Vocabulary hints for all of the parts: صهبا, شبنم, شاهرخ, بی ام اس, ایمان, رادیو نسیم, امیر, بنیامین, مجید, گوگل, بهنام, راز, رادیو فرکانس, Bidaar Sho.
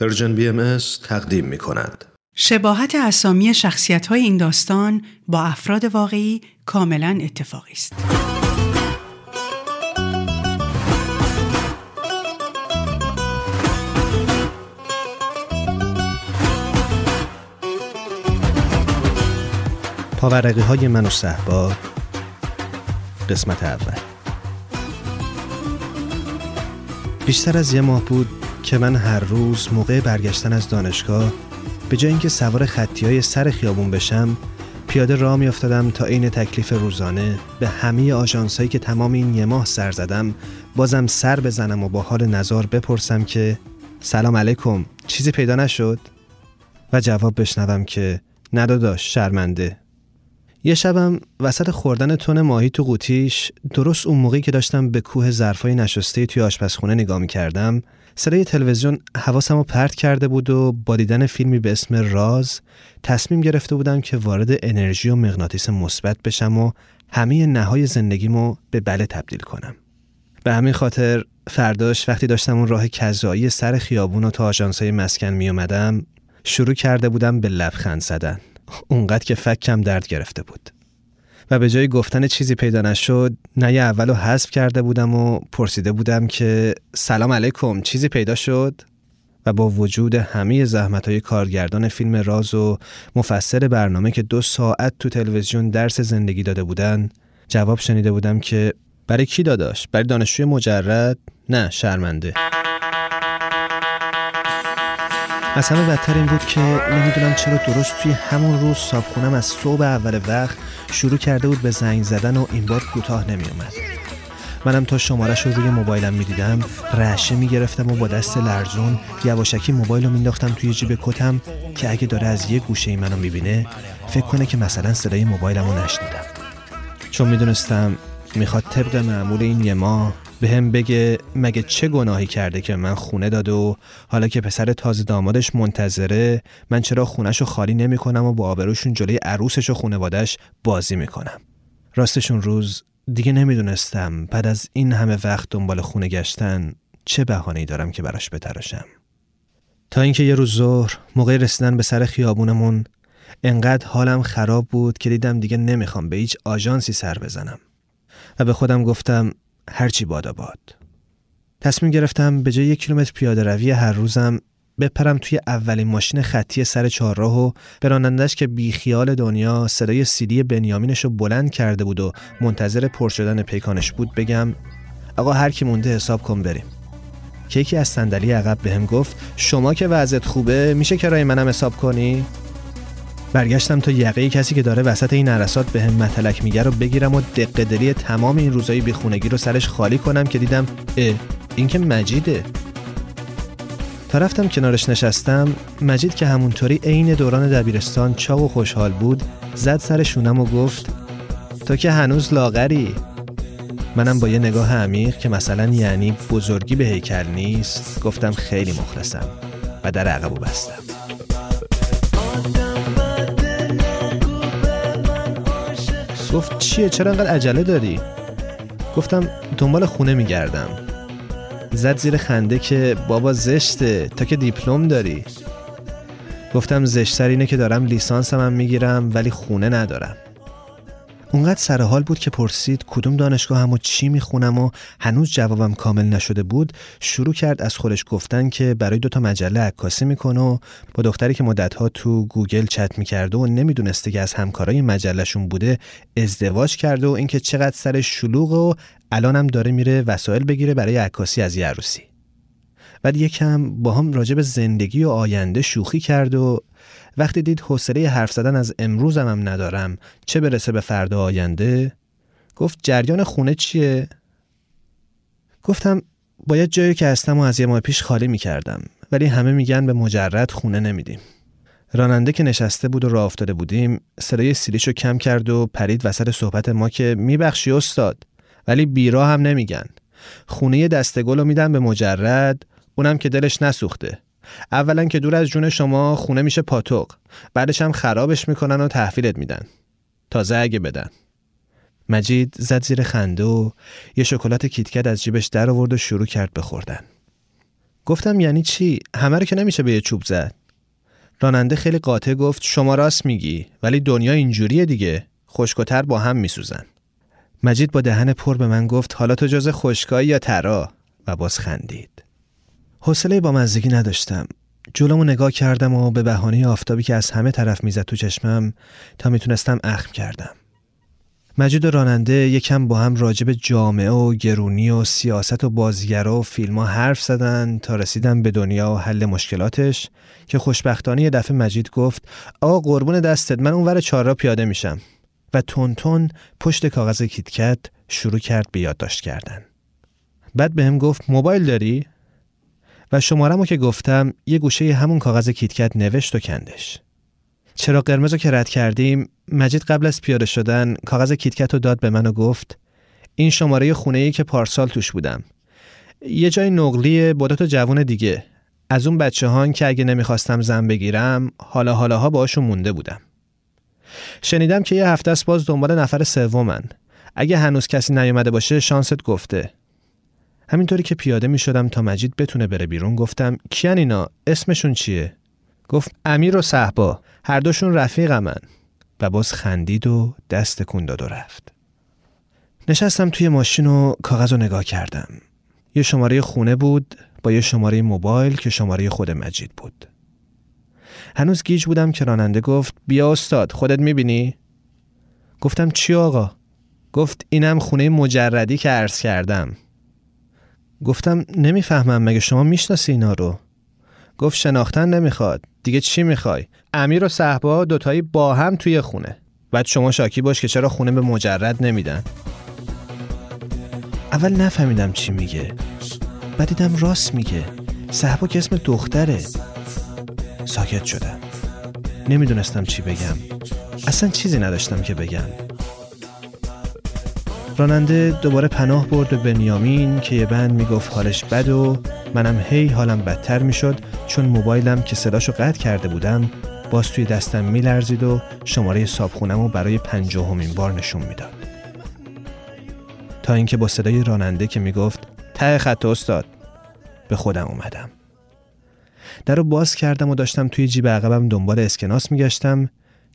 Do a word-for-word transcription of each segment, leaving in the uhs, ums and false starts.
پرژن بی ام اس تقدیم می کند. شباهت اسامی شخصیت‌های این داستان با افراد واقعی کاملاً اتفاقی است. پاورقی‌های من و صهبا، قسمت اول. بیشتر از یه ماه بود که من هر روز موقع برگشتن از دانشگاه به جای اینکه سوار خطی‌های سر خیابون بشم، پیاده راه می‌افتادم تا عین تکلیف روزانه به همه آژانس‌هایی که تمام این یه ماه سر زدم بازم سر بزنم و با حال نزار بپرسم که سلام علیکم، چیزی پیدا نشد؟ و جواب بشنوم که نه داداش، شرمنده. یه شبم وسط خوردن تن ماهی تو قوطیش، درست اون موقعی که داشتم به کوه ظرفای نشسته توی آشپزخونه نگاه می‌کردم، صدای تلویزیون حواسمو پرت کرده بود و با دیدن فیلمی به اسم راز تصمیم گرفته بودم که وارد انرژی و مغناطیس مثبت بشم و همه نهای زندگیمو به بله تبدیل کنم. به همین خاطر فرداش وقتی داشتم اون راه کذایی سر خیابونو تا آژانس‌های مسکن میومدم، شروع کرده بودم به لبخند زدن، اونقدر که فکم درد گرفته بود و به جای گفتن چیزی پیدا نشد، نه اولو حذف کرده بودم و پرسیده بودم که سلام علیکم، چیزی پیدا شد؟ و با وجود همه زحمت‌های کارگردان فیلم راز و مفسر برنامه که دو ساعت تو تلویزیون درس زندگی داده بودن، جواب شنیده بودم که برای کی داداش؟ برای دانشجوی مجرد؟ نه، شرمنده. از همه بدتر این بود که نمیدونم چرا درست توی همون روز صاحبخونم از صبح اول وقت شروع کرده بود به زنگ زدن و این بار کوتاه نمی اومد. منم تا شمارش رو روی موبایلم میدیدم رعشه میگرفتم و با دست لرزون یواشکی موبایل رو مینداختم توی جیب کتم که اگه داره از یه گوشه منو میبینه فکر کنه که مثلا صدای موبایلم رو نشنیدم، چون میدونستم میخواد طبق معمول این یه ماه به هم بگه مگه چه گناهی کرده که من خونه داده و حالا که پسر تازه دامادش منتظره من چرا خونهشو خالی نمی کنم و با آبروشون جلوی عروسش و خونوادش بازی می کنم. راستشون روز دیگه نمی دونستم بعد از این همه وقت دنبال خونه گشتن چه بهانه‌ای دارم که براش بتراشم. تا اینکه یه روز ظهر موقع رسیدن به سر خیابونمون انقدر حالم خراب بود که دیدم دیگه نمیخوام به هیچ آژانسی سر بزنم و به خودم گفتم هرچی بادا باد. تصمیم گرفتم به جای یک کیلومتر پیاده روی هر روزم بپرم توی اولین ماشین خطی سر چهارراه و به رانندش که بیخیال دنیا صدای سیدی بنیامینشو بلند کرده بود و منتظر پر شدن پیکانش بود بگم آقا هر کی مونده حساب کن بریم. که یکی از صندلی عقب بهم گفت شما که وضعیت خوبه میشه کرای منم حساب کنی؟ برگشتم تا یقه کسی که داره وسط این نرسات بهم متلک میگه رو بگیرم و دق دلی تمام این روزای بیخونگی رو سرش خالی کنم که دیدم اه این که مجیده. تا رفتم کنارش نشستم، مجید که همونطوری عین دوران دبیرستان چاق و خوشحال بود زد سر شونم و گفت تو که هنوز لاغری. منم با یه نگاه عمیق که مثلا یعنی بزرگی به هیکل نیست گفتم خیلی مخلصم و در عقبو بستم. گفت چیه؟ چرا انقدر عجله داری؟ گفتم دنبال خونه میگردم. زد زیر خنده که بابا زشته، تا که دیپلم داری. گفتم زشت‌تر اینه که دارم لیسانسم هم میگیرم ولی خونه ندارم. اونقدر سر حال بود که پرسید کدوم دانشگاهم و چی میخونم و هنوز جوابم کامل نشده بود شروع کرد از خودش گفتن که برای دوتا مجله عکاسی میکنه و با دختری که مدتها تو گوگل چت میکرده و نمیدونسته که از همکارای مجلهشون بوده ازدواج کرده و اینکه چقدر سر شلوغ و الانم داره میره وسایل بگیره برای عکاسی از یه عروسی. بعد یکم با هم راجع به زندگی و آینده شوخی کرد و وقتی دید حوصله حرف زدن از امروزم هم ندارم چه برسه به فردا آینده، گفت جریان خونه چیه؟ گفتم باید جایی که هستم و از یه ماه پیش خالی می‌کردم ولی همه میگن به مجرد خونه نمیدیم. راننده که نشسته بود و راه افتاده بودیم صدای سیلیشو کم کرد و پرید وسط صحبت ما که میبخشی استاد ولی بیرا هم نمیگن، خونه دستگلو میدن به مجرد، اونم که دلش نسوخته. اولا که دور از جون شما، خونه میشه پاتوق، بعدش هم خرابش میکنن و تحویلت میدن، تازه اگه بدن. مجید زد زیر خنده و یه شکلات کیتکت از جیبش در آورد و شروع کرد به خوردن. گفتم یعنی چی؟ همه رو که نمیشه به یه چوب زد. راننده خیلی قاطع گفت شما راست میگی، ولی دنیا اینجوریه دیگه، خشک‌وتر با هم میسوزن. مجید با دهن پر به من گفت حالا تو جز خشکایی یا ترا؟ و باز خندید. حوصله با مزدگی نداشتم. جلومو نگاه کردم و به بهانه آفتابی که از همه طرف میزد تو چشمم تا میتونستم اخم کردم. مجید و راننده یکم با هم راجب جامعه و گرونی و سیاست و بازیگرا و فیلما حرف زدن تا رسیدم به دنیا و حل مشکلاتش که خوشبختانه یه دفعه مجید گفت آقا قربون دستت، من اونور چهارراه پیاده میشم، و تون تون پشت کاغذ کیتکت شروع کرد به یادداشت کردن. بعد بهم گفت موبایل داری؟ و شمارمو که گفتم یه گوشه همون کاغذ کیتکت نوشت و کندش. چرا قرمزو که رد کردیم، مجید قبل از پیاده شدن کاغذ کیتکت رو داد به من و گفت این شماره خونه‌ای که پارسال توش بودم، یه جای نقلیه با دو تا جوون دیگه از اون بچه‌هان که اگه نمیخواستم زن بگیرم حالا حالاها باهاشون مونده بودم. شنیدم که یه هفته است باز دنبال نفر سومن، اگه هنوز کسی نیومده باشه شانست گفته. همینطوری که پیاده میشدم تا مجید بتونه بره بیرون گفتم کیان اینا، اسمشون چیه؟ گفت امیر و صهبا، هر دوشون رفیقمن، و باز خندید و دست تکون داد و رفت. نشستم توی ماشین و کاغذ رو نگاه کردم. یه شماره خونه بود با یه شماره موبایل که شماره خود مجید بود. هنوز گیج بودم که راننده گفت بیا استاد، خودت میبینی؟ گفتم چی آقا؟ گفت اینم خونه مجردی که عرض کردم. گفتم نمیفهمم، مگه شما میشناسی اینا رو؟ گفت شناختن نمیخواد، دیگه چی میخوای؟ امیر و صهبا دوتایی با هم توی خونه، بعد شما شاکی باش که چرا خونه به مجرد نمیدن. اول نفهمیدم چی میگه، بعد دیدم راست میگه، صهبا که اسم دختره. ساکت شدم، نمیدونستم چی بگم، اصلا چیزی نداشتم که بگم. راننده دوباره پناه برد به بنیامین که یه بند میگفت حالش بد و منم هی حالم بدتر میشد، چون موبایلم که صداشو قطع کرده بودم باز توی دستم میلرزید و شماره صابخونمو برای پنجاهمین بار نشون میداد. تا اینکه با صدای راننده که میگفت ته خط استاد، به خودم اومدم. درو باز کردم و داشتم توی جیب عقبم دنبال اسکناس میگشتم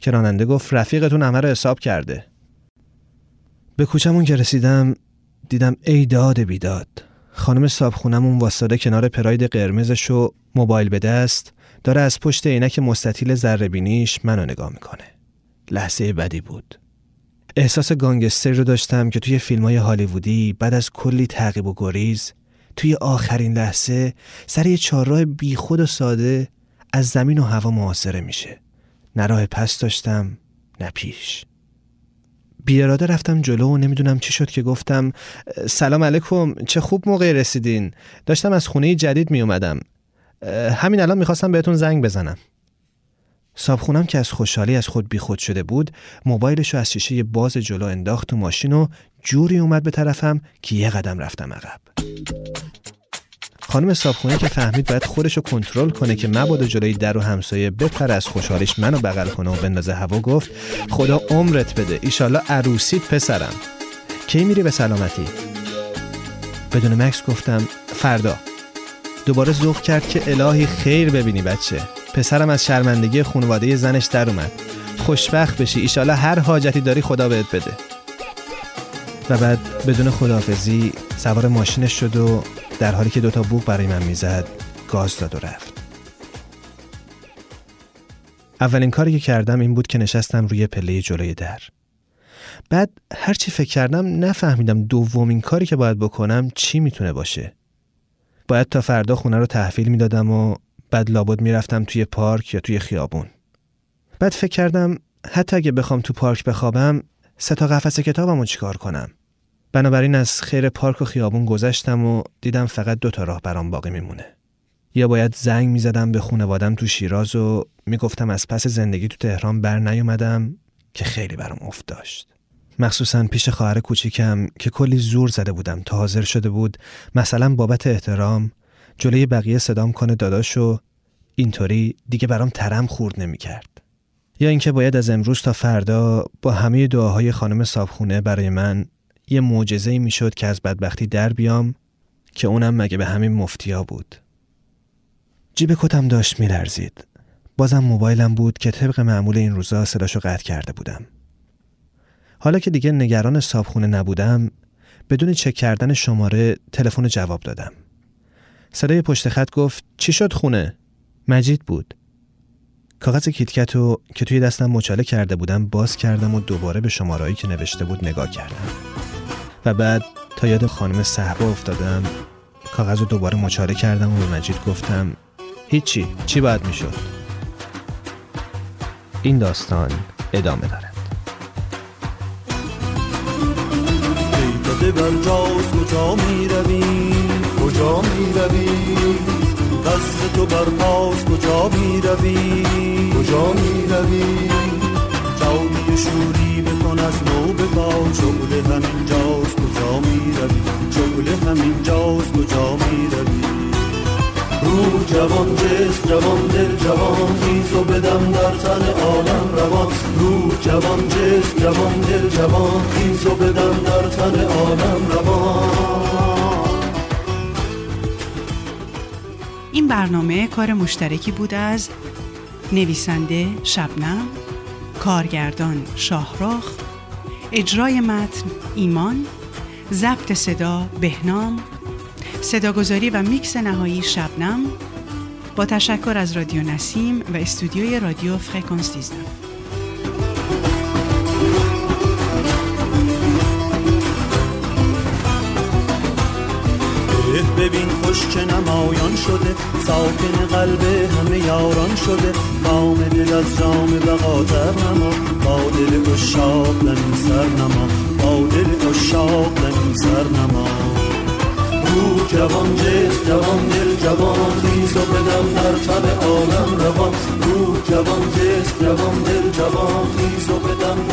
که راننده گفت رفیقتون همه رو حساب کرده. به کوچمون که رسیدم دیدم ای داد بیداد، خانم صابخونمون واسطه کنار پراید قرمزشو موبایل به دست داره از پشت عینک مستطیل ذره‌بینیش منو نگاه میکنه. لحظه بدی بود. احساس گانگستر رو داشتم که توی فیلم‌های هالیوودی بعد از کلی تعقیب و گریز توی آخرین لحظه سر یه چهارراه بیخود و ساده از زمین و هوا محاصره میشه. نه راه پس داشتم نه پیش. بی‌اراده رفتم جلو و نمیدونم چی شد که گفتم سلام علیکم، چه خوب موقع رسیدین، داشتم از خونه جدید می اومدم، همین الان میخواستم بهتون زنگ بزنم. صابخونم که از خوشحالی از خود بیخود شده بود موبایلشو از شیشه باز جلو انداخت تو ماشین و جوری اومد به طرفم که یه قدم رفتم عقب. خانم صابخونه که فهمید باید خودشو کنترل کنه که مبادا جلوی در و همسایه بپره از خوشحالیش منو بغل کنه و بندازه هوا، گفت خدا عمرت بده، ایشالله عروسیت پسرم، کی میری به سلامتی؟ بدون مکس گفتم فردا. دوباره ذوق کرد که الهی خیر ببینی بچه، پسرم از شرمندگی خانواده زنش در اومد، خوشبخت بشی، ایشالله هر حاجتی داری خدا بهت بده. و بعد بدون خداحافظی سوار ماشینش شد و در حالی که دوتا بوق برای من میزد گاز داد و رفت. اولین کاری که کردم این بود که نشستم روی پله جلوی در. بعد هرچی فکر کردم نفهمیدم دومین کاری که باید بکنم چی میتونه باشه. باید تا فردا خونه رو تحویل میدادم و بعد لابد میرفتم توی پارک یا توی خیابون. بعد فکر کردم حتی اگه بخوام تو پارک بخوابم سه تا قفسه کتابمو چیکار کنم؟ بنابراین از خیر پارک و خیابون گذشتم و دیدم فقط دو تا راه برام باقی میمونه. یا باید زنگ میزدم به خانواده‌ام تو شیراز و میگفتم از پس زندگی تو تهران بر نیومدم که خیلی برام افت داشت. مخصوصاً پیش خواهر کوچیکم که کلی زور زده بودم تا حاضر شده بود مثلا بابت احترام جلوی بقیه صدام کنه داداشو، اینطوری دیگه برام ترم خورد نمی‌کرد. یا اینکه باید از امروز تا فردا با همه دعاهای خانم صابخونه برای من یه معجزه‌ای میشد که از بدبختی در بیام، که اونم مگه به همین مفتیا بود. جیب کتم داشت می‌لرزید. بازم موبایلم بود که طبق معمول این روزا صداشو قطع کرده بودم. حالا که دیگه نگران صابخونه نبودم، بدون چک کردن شماره تلفن جواب دادم. صدای پشت خط گفت: چی شد خونه؟ مجید بود. کاغذ کیتکتو که توی دستم مچاله کرده بودم باز کردم و دوباره به شماره‌ای که نوشته بود نگاه کردم و بعد تا یاد خانم صهبا افتادم. کاغذ رو دوباره مچاله کردم و به مجید گفتم: هیچی، چی باید میشد؟ این داستان ادامه دارد. کجا می روی؟ کجا می روی؟ دست تو برپاس کجا می روی؟ کجا می روی؟ جاوی شوری بکن از نو بپا، شغل همین جاست کجا می روی؟ شغل همین جاست کجا می روی؟ رو جوان جست جوان دل جوان، خیزو بدم در تن عالم روان. رو جوان جست جوان دل جوان، خیزو بدم در تن عالم روان. این برنامه کار مشترکی بود از نویسنده شبنم، کارگردان شاهرخ، اجرای متن ایمان، ضبط صدا بهنام، صداگذاری و میکس نهایی شبنم. با تشکر از رادیو نسیم و استودیوی رادیو فرکانس دوازده. ببین خوش چه نمایان شده، ساکن قلب همه یاران شده. قام دل از جام بقا تر نما، با دل عشاق دمی سر نما، با دل عشاق دمی سر نما. رو جوان جست جوان دل جوان، خیز و بدم در تب عالم روان. رو جوان جست جوان دل جوان، خیز و بدم